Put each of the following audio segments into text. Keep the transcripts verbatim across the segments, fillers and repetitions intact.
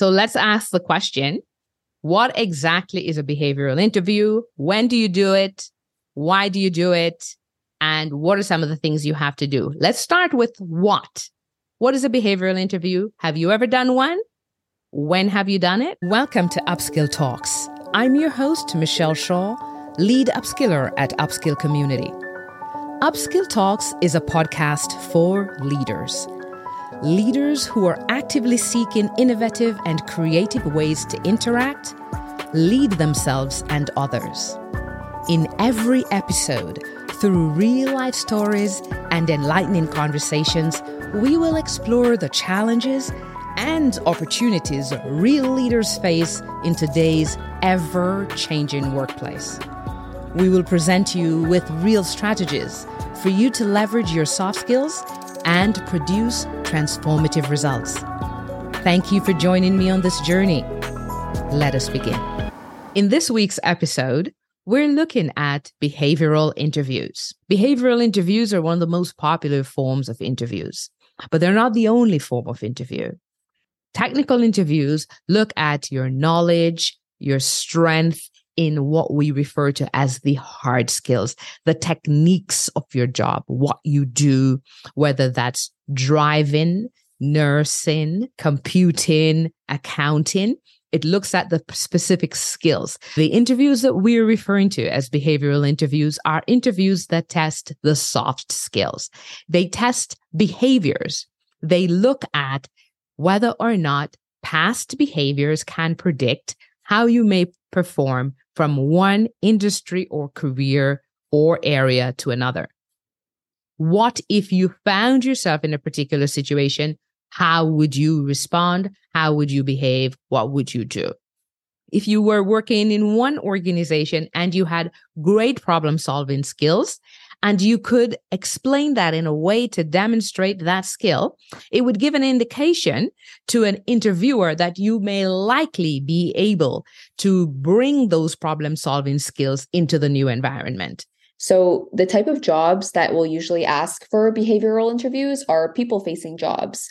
So let's ask the question, what exactly is a behavioral interview? When do you do it? Why do you do it? And what are some of the things you have to do? Let's start with what. What is a behavioral interview? Have you ever done one? When have you done it? Welcome to Upskill Talks. I'm your host, Michelle Shaw, lead upskiller at Upskill Community. Upskill Talks is a podcast for leaders. Leaders who are actively seeking innovative and creative ways to interact, lead themselves and others. In every episode, through real-life stories and enlightening conversations, we will explore the challenges and opportunities real leaders face in today's ever-changing workplace. We will present you with real strategies for you to leverage your soft skills and produce transformative results. Thank you for joining me on this journey. Let us begin. In this week's episode, we're looking at behavioral interviews. Behavioral interviews are one of the most popular forms of interviews, but they're not the only form of interview. Technical interviews look at your knowledge, your strength in what we refer to as the hard skills, the techniques of your job, what you do, whether that's driving, nursing, computing, accounting. It looks at the specific skills. The interviews that we're referring to as behavioral interviews are interviews that test the soft skills. They test behaviors. They look at whether or not past behaviors can predict how you may perform from one industry or career or area to another. What if you found yourself in a particular situation? How would you respond? How would you behave? What would you do? If you were working in one organization and you had great problem-solving skills, and you could explain that in a way to demonstrate that skill, it would give an indication to an interviewer that you may likely be able to bring those problem-solving skills into the new environment. So the type of jobs that will usually ask for behavioral interviews are people-facing jobs.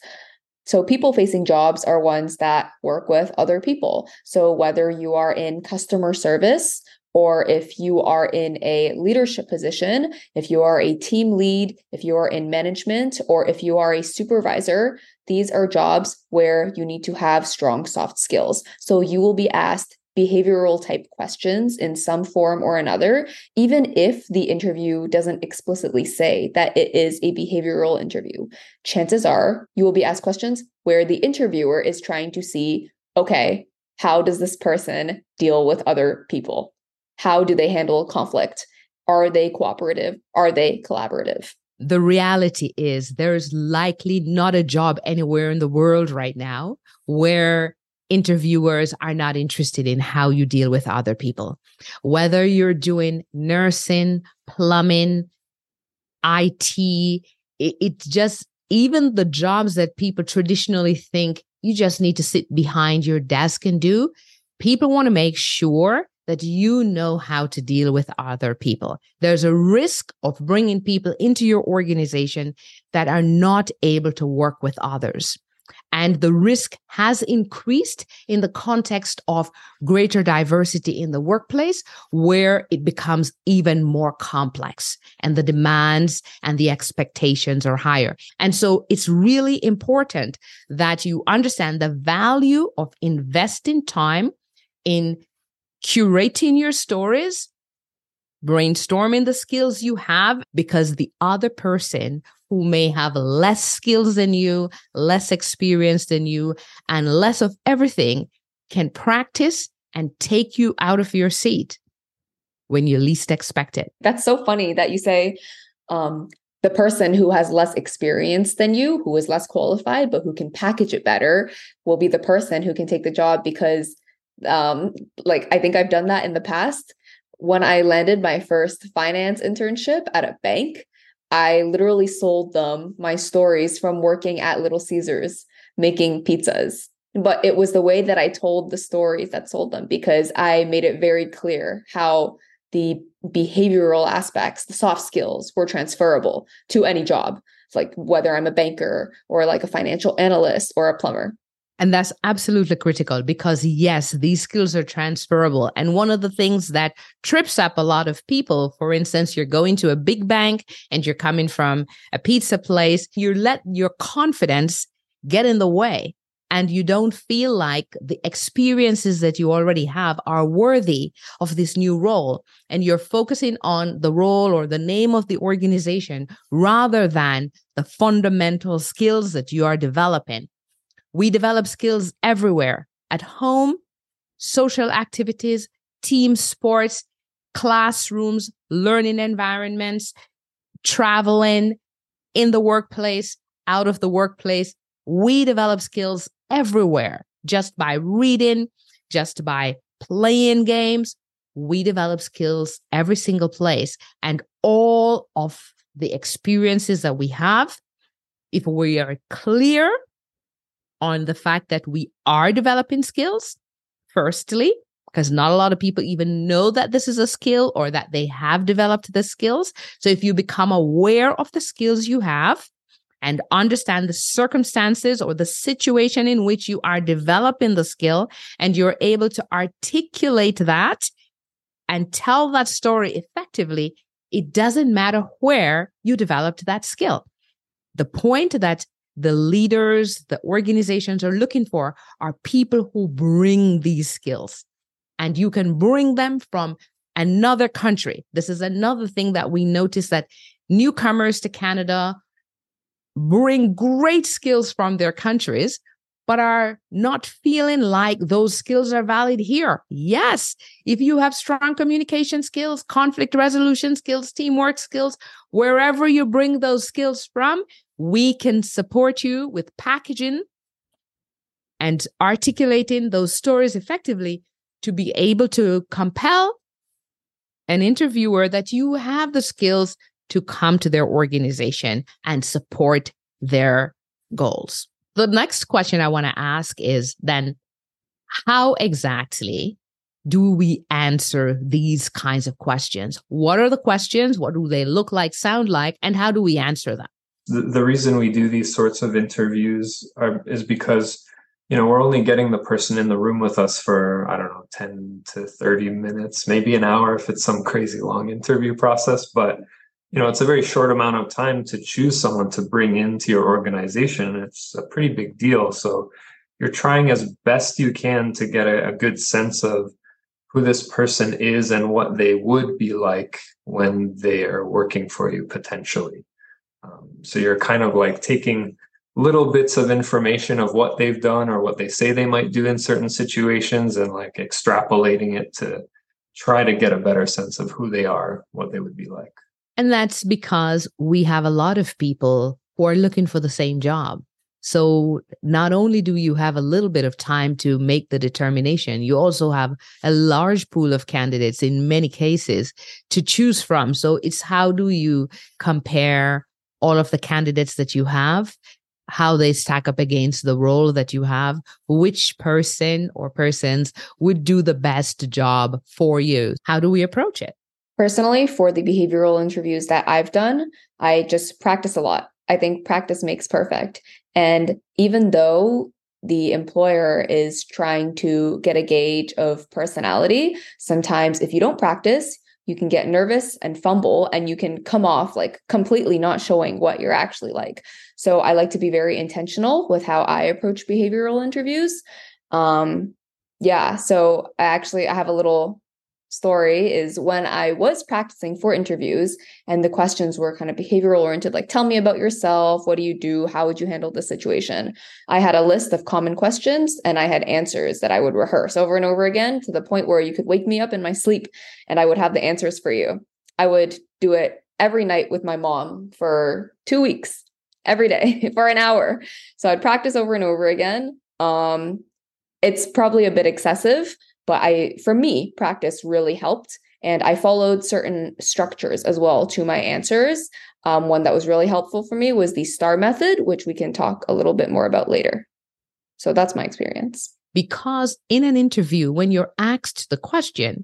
So people-facing jobs are ones that work with other people. So whether you are in customer service, or if you are in a leadership position, if you are a team lead, if you are in management, or if you are a supervisor, these are jobs where you need to have strong soft skills. So you will be asked behavioral type questions in some form or another, even if the interview doesn't explicitly say that it is a behavioral interview. Chances are you will be asked questions where the interviewer is trying to see, okay, how does this person deal with other people? How do they handle conflict? Are they cooperative? Are they collaborative? The reality is there is likely not a job anywhere in the world right now where interviewers are not interested in how you deal with other people. Whether you're doing nursing, plumbing, I T, it, it just, even the jobs that people traditionally think you just need to sit behind your desk and do, people want to make sure that you know how to deal with other people. There's a risk of bringing people into your organization that are not able to work with others. And the risk has increased in the context of greater diversity in the workplace, where it becomes even more complex and the demands and the expectations are higher. And so it's really important that you understand the value of investing time in curating your stories, brainstorming the skills you have, because the other person who may have less skills than you, less experience than you, and less of everything can practice and take you out of your seat when you least expect it. That's so funny that you say um, the person who has less experience than you, who is less qualified, but who can package it better, will be the person who can take the job, because Um, like I think I've done that in the past. When I landed my first finance internship at a bank, I literally sold them my stories from working at Little Caesar's making pizzas. But it was the way that I told the stories that sold them, because I made it very clear how the behavioral aspects, the soft skills, were transferable to any job, like whether I'm a banker or like a financial analyst or a plumber. And that's absolutely critical because, yes, these skills are transferable. And one of the things that trips up a lot of people, for instance, you're going to a big bank and you're coming from a pizza place, you let your confidence get in the way and you don't feel like the experiences that you already have are worthy of this new role. And you're focusing on the role or the name of the organization rather than the fundamental skills that you are developing. We develop skills everywhere, at home, social activities, team sports, classrooms, learning environments, traveling, in the workplace, out of the workplace. We develop skills everywhere, just by reading, just by playing games. We develop skills every single place. And all of the experiences that we have, if we are clear on the fact that we are developing skills, firstly, because not a lot of people even know that this is a skill or that they have developed the skills. So if you become aware of the skills you have and understand the circumstances or the situation in which you are developing the skill, and you're able to articulate that and tell that story effectively, it doesn't matter where you developed that skill. The point that the leaders, the organizations are looking for are people who bring these skills. And you can bring them from another country. This is another thing that we notice, that newcomers to Canada bring great skills from their countries, but are not feeling like those skills are valid here. Yes, if you have strong communication skills, conflict resolution skills, teamwork skills, wherever you bring those skills from, we can support you with packaging and articulating those stories effectively to be able to compel an interviewer that you have the skills to come to their organization and support their goals. The next question I want to ask is then, how exactly do we answer these kinds of questions? What are the questions? What do they look like, sound like, and how do we answer them? The, the reason we do these sorts of interviews are, is because, you know, we're only getting the person in the room with us for, I don't know, ten to thirty minutes, maybe an hour if it's some crazy long interview process. But you know, it's a very short amount of time to choose someone to bring into your organization. It's a pretty big deal. So you're trying as best you can to get a, a good sense of who this person is and what they would be like when they are working for you potentially. Um, so you're kind of like taking little bits of information of what they've done or what they say they might do in certain situations and like extrapolating it to try to get a better sense of who they are, what they would be like. And that's because we have a lot of people who are looking for the same job. So not only do you have a little bit of time to make the determination, you also have a large pool of candidates in many cases to choose from. So it's how do you compare all of the candidates that you have, how they stack up against the role that you have, which person or persons would do the best job for you. How do we approach it? Personally, for the behavioral interviews that I've done, I just practice a lot. I think practice makes perfect. And even though the employer is trying to get a gauge of personality, sometimes if you don't practice, you can get nervous and fumble and you can come off like completely not showing what you're actually like. So I like to be very intentional with how I approach behavioral interviews. Um, yeah, so I actually I have a little story is when I was practicing for interviews and the questions were kind of behavioral oriented, like, tell me about yourself. What do you do? How would you handle this situation? I had a list of common questions and I had answers that I would rehearse over and over again to the point where you could wake me up in my sleep and I would have the answers for you. I would do it every night with my mom for two weeks, every day for an hour. So I'd practice over and over again. Um, it's probably a bit excessive, but I, for me, practice really helped. And I followed certain structures as well to my answers. Um, one that was really helpful for me was the STAR method, which we can talk a little bit more about later. So that's my experience. Because in an interview, when you're asked the question,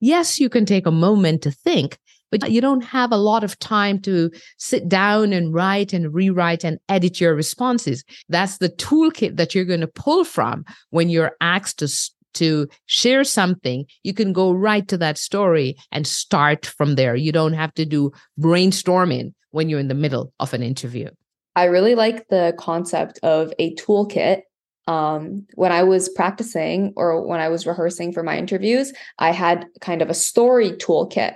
yes, you can take a moment to think, but you don't have a lot of time to sit down and write and rewrite and edit your responses. That's the toolkit that you're going to pull from when you're asked to to share something. You can go right to that story and start from there. You don't have to do brainstorming when you're in the middle of an interview. I really like the concept of a toolkit. Um, when I was practicing or when I was rehearsing for my interviews, I had kind of a story toolkit.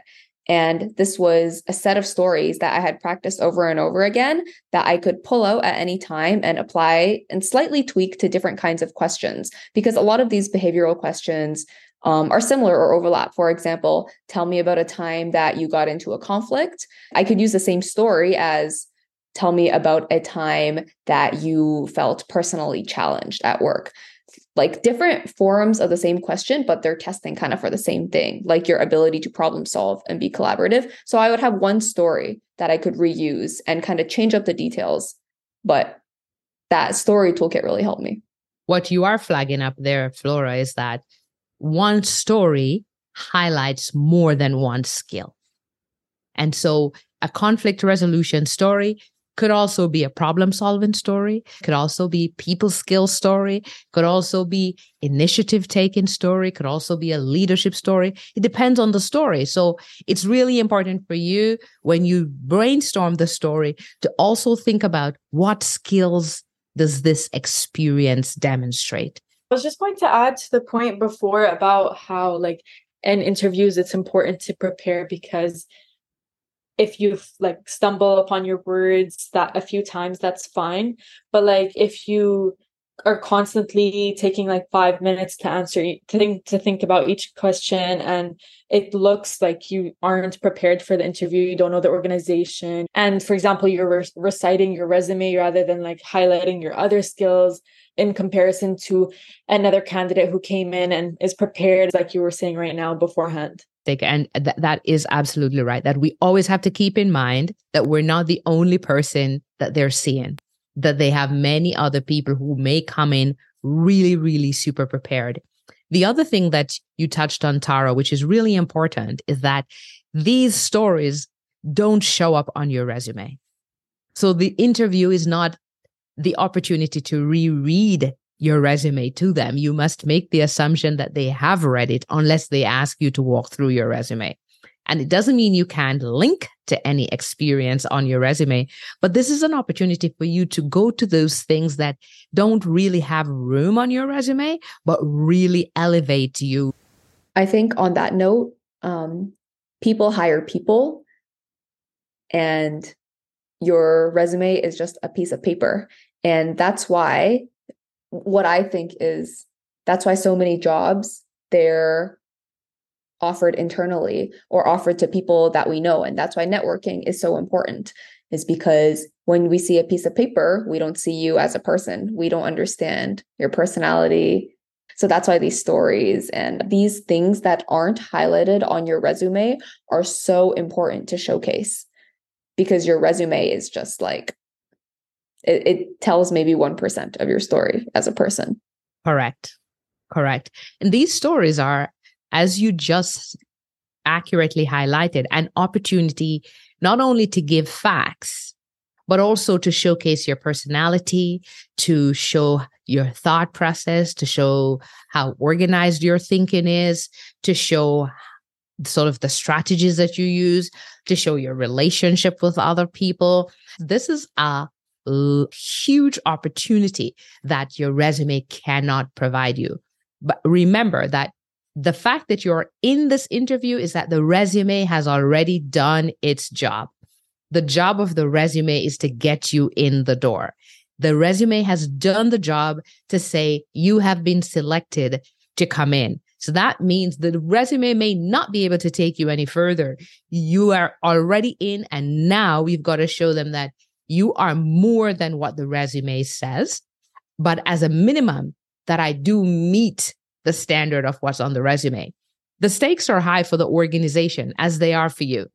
And this was a set of stories that I had practiced over and over again that I could pull out at any time and apply and slightly tweak to different kinds of questions, because a lot of these behavioral questions um, are similar or overlap. For example, tell me about a time that you got into a conflict. I could use the same story as tell me about a time that you felt personally challenged at work. Like different forms of the same question, but they're testing kind of for the same thing, like your ability to problem solve and be collaborative. So I would have one story that I could reuse and kind of change up the details. But that story toolkit really helped me. What you are flagging up there, Flora, is that one story highlights more than one skill. And so a conflict resolution story could also be a problem-solving story, could also be people skill story, could also be initiative-taking story, could also be a leadership story. It depends on the story. So it's really important for you when you brainstorm the story to also think about what skills does this experience demonstrate. I was just going to add to the point before about how, like, in interviews, it's important to prepare, because if you like stumble upon your words that a few times, that's fine. But like if you are constantly taking like five minutes to answer, to think, to think about each question, and it looks like you aren't prepared for the interview, you don't know the organization. And for example, you're re- reciting your resume rather than like highlighting your other skills in comparison to another candidate who came in and is prepared, like you were saying right now, beforehand. And th- that is absolutely right, that we always have to keep in mind that we're not the only person that they're seeing, that they have many other people who may come in really, really super prepared. The other thing that you touched on, Tara, which is really important, is that these stories don't show up on your resume. So the interview is not the opportunity to reread your resume to them. You must make the assumption that they have read it unless they ask you to walk through your resume. And it doesn't mean you can't link to any experience on your resume, but this is an opportunity for you to go to those things that don't really have room on your resume, but really elevate you. I think on that note, um, people hire people, and your resume is just a piece of paper. And that's why What I think is that's why so many jobs, they're offered internally or offered to people that we know. And that's why networking is so important, is because when we see a piece of paper, we don't see you as a person. We don't understand your personality. So that's why these stories and these things that aren't highlighted on your resume are so important to showcase, because your resume is just like, It, it tells maybe one percent of your story as a person. Correct. Correct. And these stories are, as you just accurately highlighted, an opportunity not only to give facts, but also to showcase your personality, to show your thought process, to show how organized your thinking is, to show sort of the strategies that you use, to show your relationship with other people. This is a huge opportunity that your resume cannot provide you. But remember that the fact that you're in this interview is that the resume has already done its job. The job of the resume is to get you in the door. The resume has done the job to say you have been selected to come in. So that means the resume may not be able to take you any further. You are already in, and now we've got to show them that you are more than what the resume says, but as a minimum, that I do meet the standard of what's on the resume. The stakes are high for the organization, as they are for you.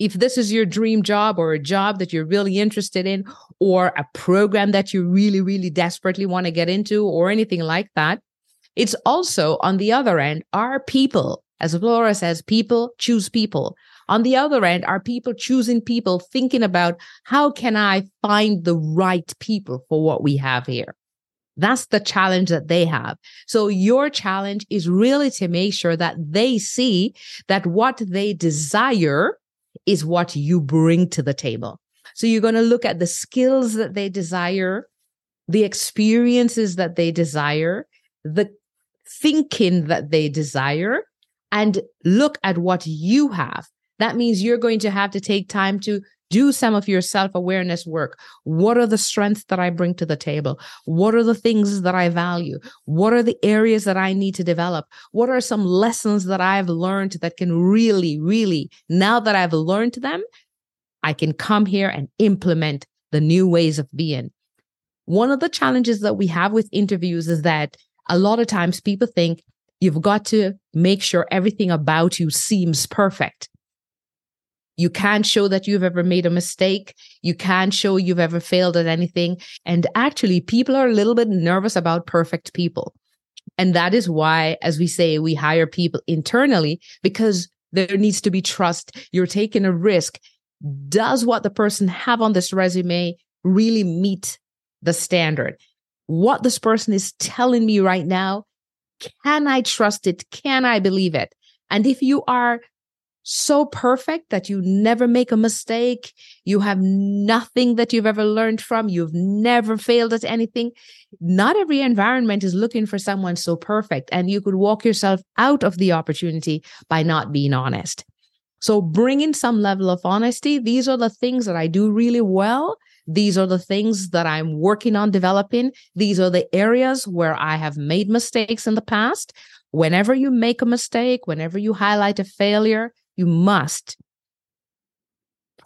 If this is your dream job or a job that you're really interested in, or a program that you really, really desperately want to get into, or anything like that, it's also on the other end, our people, as Laura says, people choose people. On the other end are people choosing people, thinking about how can I find the right people for what we have here? That's the challenge that they have. So your challenge is really to make sure that they see that what they desire is what you bring to the table. So you're going to look at the skills that they desire, the experiences that they desire, the thinking that they desire, and look at what you have. That means you're going to have to take time to do some of your self-awareness work. What are the strengths that I bring to the table? What are the things that I value? What are the areas that I need to develop? What are some lessons that I've learned that can really, really, now that I've learned them, I can come here and implement the new ways of being. One of the challenges that we have with interviews is that a lot of times people think you've got to make sure everything about you seems perfect. You can't show that you've ever made a mistake. You can't show you've ever failed at anything. And actually, people are a little bit nervous about perfect people. And that is why, as we say, we hire people internally, because there needs to be trust. You're taking a risk. Does what the person have on this resume really meet the standard? What this person is telling me right now, can I trust it? Can I believe it? And if you are so perfect that you never make a mistake, you have nothing that you've ever learned from, you've never failed at anything. Not every environment is looking for someone so perfect, and you could walk yourself out of the opportunity by not being honest. So bring in some level of honesty. These are the things that I do really well. These are the things that I'm working on developing. These are the areas where I have made mistakes in the past. Whenever you make a mistake, whenever you highlight a failure, you must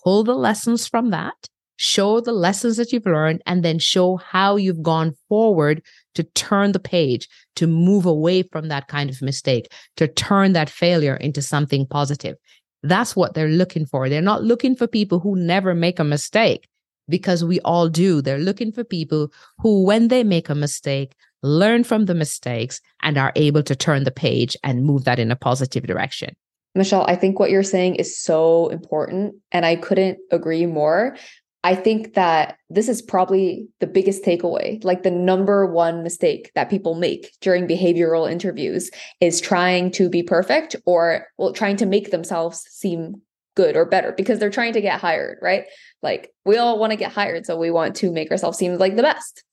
pull the lessons from that, show the lessons that you've learned, and then show how you've gone forward to turn the page, to move away from that kind of mistake, to turn that failure into something positive. That's what they're looking for. They're not looking for people who never make a mistake, because we all do. They're looking for people who, when they make a mistake, learn from the mistakes and are able to turn the page and move that in a positive direction. Michelle, I think what you're saying is so important, and I couldn't agree more. I think that this is probably the biggest takeaway, like the number one mistake that people make during behavioral interviews is trying to be perfect or well, trying to make themselves seem good or better because they're trying to get hired, right? Like we all want to get hired, so we want to make ourselves seem like the best.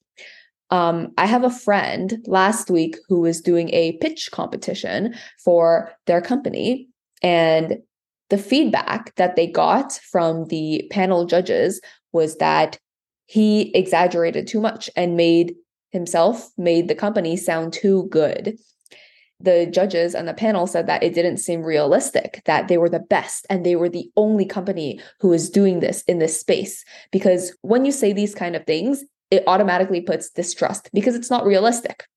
Um, I have a friend last week who was doing a pitch competition for their company. And the feedback that they got from the panel judges was that he exaggerated too much and made himself, made the company sound too good. The judges on the panel said that it didn't seem realistic, that they were the best and they were the only company who was doing this in this space. Because when you say these kind of things, it automatically puts distrust because it's not realistic.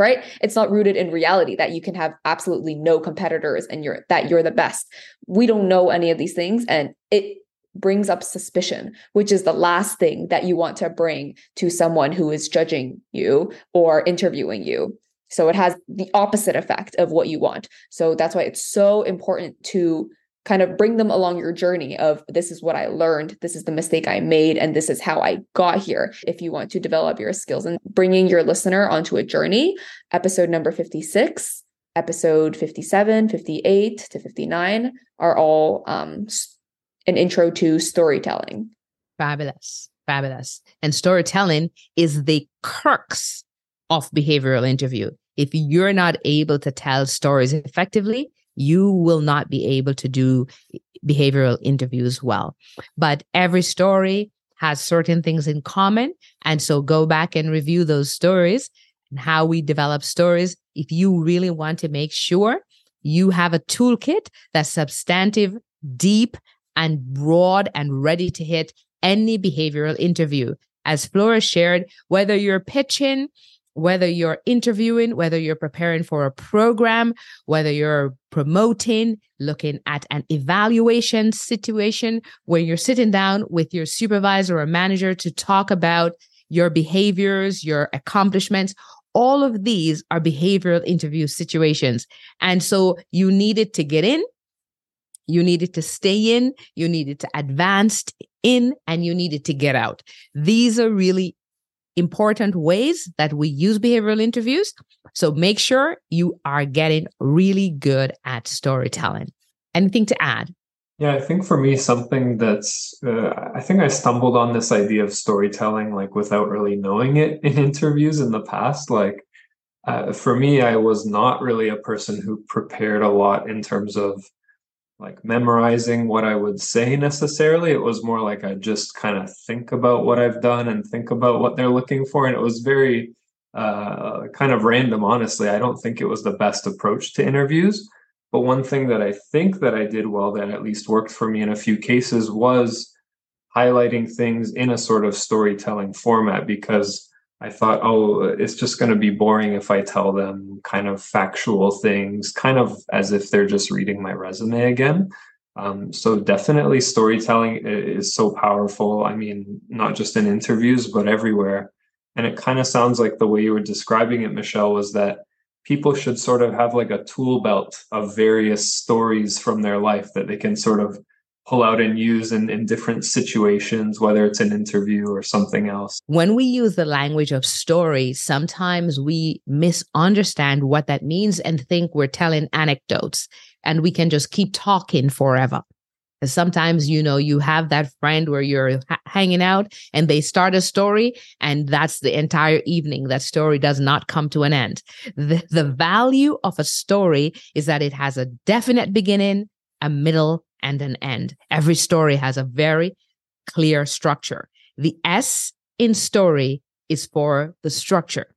Right? It's not rooted in reality that you can have absolutely no competitors and you're that you're the best. We don't know any of these things, and it brings up suspicion, which is the last thing that you want to bring to someone who is judging you or interviewing you. So it has the opposite effect of what you want. So that's why it's so important to kind of bring them along your journey of this is what I learned, this is the mistake I made, and this is how I got here. If you want to develop your skills and bringing your listener onto a journey, episode number fifty-six, episode fifty-seven, fifty-eight to fifty-nine are all um, an intro to storytelling. Fabulous, fabulous. And storytelling is the crux of behavioral interview. If you're not able to tell stories effectively, you will not be able to do behavioral interviews well. But every story has certain things in common. And so go back and review those stories and how we develop stories. If you really want to make sure you have a toolkit that's substantive, deep, and broad and ready to hit any behavioral interview. As Flora shared, whether you're pitching, whether you're interviewing, whether you're preparing for a program, whether you're promoting, looking at an evaluation situation where you're sitting down with your supervisor or manager to talk about your behaviors, your accomplishments, all of these are behavioral interview situations. And so you need it to get in, You needed to stay in, you needed to advance in, and you needed to get out. These are really important ways that we use behavioral interviews. So make sure you are getting really good at storytelling. Anything to add? Yeah, I think for me, something that's, uh, I think I stumbled on this idea of storytelling, like without really knowing it in interviews in the past. Like uh, for me, I was not really a person who prepared a lot in terms of like memorizing what I would say necessarily. It was more like I just kind of think about what I've done and think about what they're looking for. And it was very uh, kind of random, honestly. I don't think it was the best approach to interviews. But one thing that I think that I did well that at least worked for me in a few cases was highlighting things in a sort of storytelling format, because I thought, oh, it's just going to be boring if I tell them kind of factual things, kind of as if they're just reading my resume again. Um, so definitely storytelling is so powerful. I mean, not just in interviews, but everywhere. And it kind of sounds like the way you were describing it, Michelle, was that people should sort of have like a tool belt of various stories from their life that they can sort of pull out and use in, in different situations, whether it's an interview or something else. When we use the language of story, sometimes we misunderstand what that means and think we're telling anecdotes and we can just keep talking forever. Sometimes, you know, you have that friend where you're ha- hanging out and they start a story and that's the entire evening. That story does not come to an end. The, the value of a story is that it has a definite beginning, a middle, and an end. Every story has a very clear structure. The S in story is for the structure.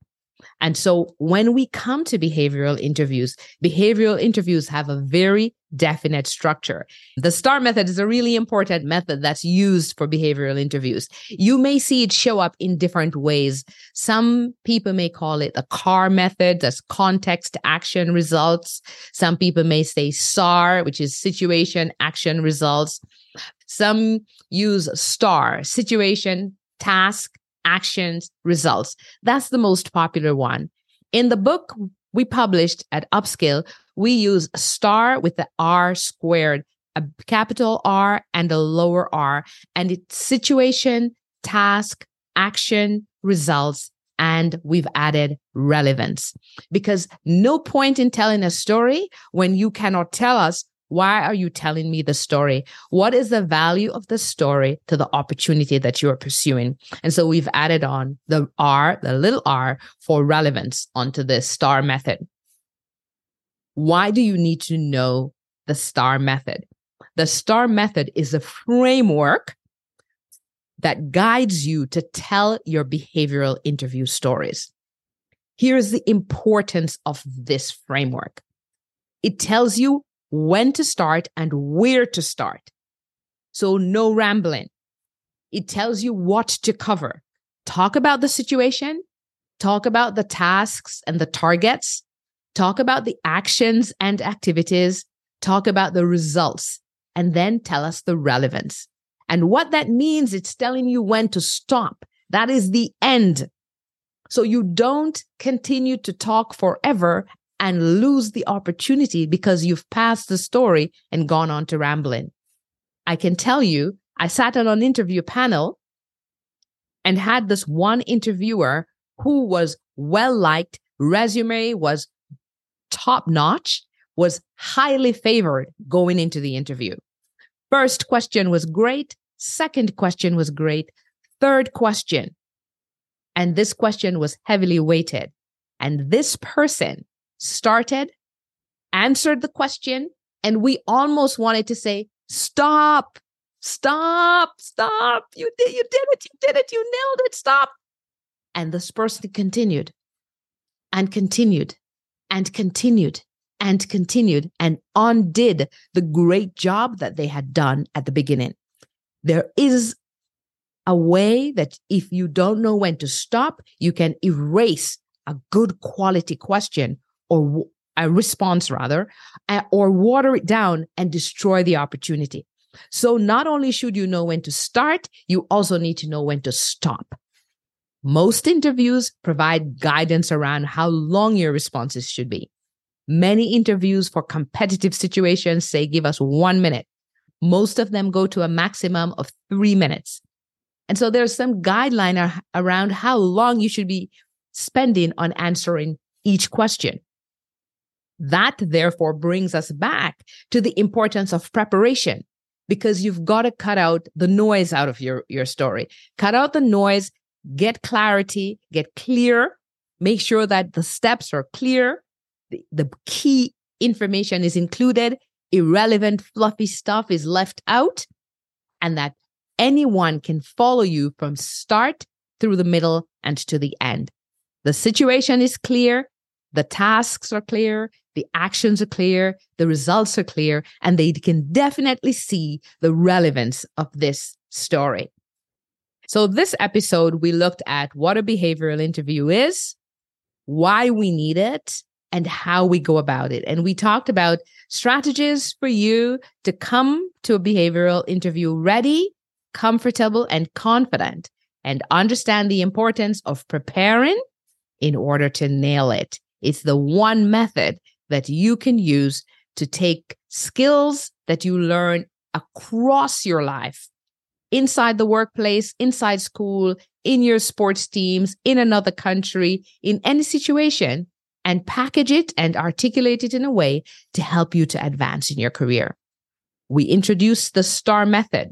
And so when we come to behavioral interviews, behavioral interviews have a very definite structure. The STAR method is a really important method that's used for behavioral interviews. You may see it show up in different ways. Some people may call it the CAR method, that's context, action, results. Some people may say SAR, which is situation, action, results. Some use STAR, situation, task, actions, results. That's the most popular one. In the book we published at Upskill, we use STAR with the R squared, a capital R and a lower R, and it's situation, task, action, results, and we've added relevance. Because no point in telling a story when you cannot tell us, why are you telling me the story? What is the value of the story to the opportunity that you are pursuing? And so we've added on the R, the little R, for relevance onto the STAR method. Why do you need to know the STAR method? The STAR method is a framework that guides you to tell your behavioral interview stories. Here is the importance of this framework. It tells you when to start and where to start. So no rambling. It tells you what to cover. Talk about the situation, talk about the tasks and the targets, talk about the actions and activities, talk about the results, and then tell us the relevance. And what that means, it's telling you when to stop. That is the end. So you don't continue to talk forever and lose the opportunity because you've passed the story and gone on to rambling. I can tell you, I sat on an interview panel and had this one interviewer who was well-liked, resume was top-notch, was highly favored going into the interview. First question was great. Second question was great. Third question. And this question was heavily weighted. And this person started, answered the question, and we almost wanted to say, stop, stop, stop. You did, you did it, you did it, you nailed it, stop. And this person continued and continued and continued and continued and undid the great job that they had done at the beginning. There is a way that if you don't know when to stop, you can erase a good quality question, or a response rather, or water it down and destroy the opportunity. So not only should you know when to start, you also need to know when to stop. Most interviews provide guidance around how long your responses should be. Many interviews for competitive situations say, give us one minute. Most of them go to a maximum of three minutes. And so there's some guideline ar- around how long you should be spending on answering each question. That therefore brings us back to the importance of preparation, because you've got to cut out the noise out of your, your story. Cut out the noise, get clarity, get clear, make sure that the steps are clear, the, the key information is included, irrelevant, fluffy stuff is left out, and that anyone can follow you from start through the middle and to the end. The situation is clear, the tasks are clear, the actions are clear, the results are clear, and they can definitely see the relevance of this story. So this episode, we looked at what a behavioral interview is, why we need it, and how we go about it. And we talked about strategies for you to come to a behavioral interview ready, comfortable, and confident, and understand the importance of preparing in order to nail it. It's the one method that you can use to take skills that you learn across your life, inside the workplace, inside school, in your sports teams, in another country, in any situation, and package it and articulate it in a way to help you to advance in your career. We introduced the STAR method,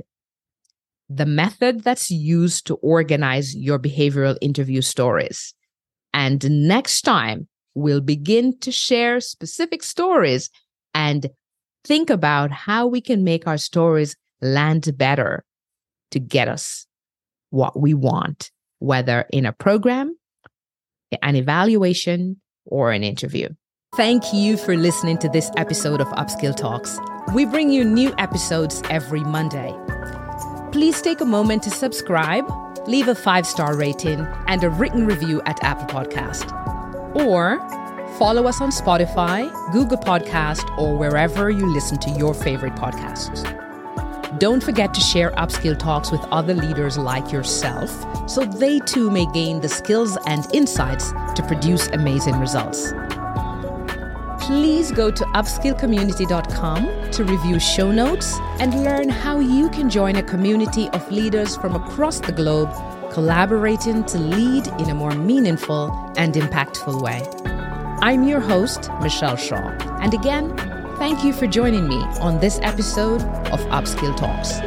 the method that's used to organize your behavioral interview stories. And next time, we'll begin to share specific stories and think about how we can make our stories land better to get us what we want, whether in a program, an evaluation, or an interview. Thank you for listening to this episode of Upskill Talks. We bring you new episodes every Monday. Please take a moment to subscribe, leave a five-star rating, and a written review at Apple Podcast. Or follow us on Spotify, Google Podcast, or wherever you listen to your favorite podcasts. Don't forget to share Upskill Talks with other leaders like yourself, so they too may gain the skills and insights to produce amazing results. Please go to upskill community dot com to review show notes and learn how you can join a community of leaders from across the globe, collaborating to lead in a more meaningful and impactful way. I'm your host, Michelle Shaw. And again, thank you for joining me on this episode of Upskill Talks.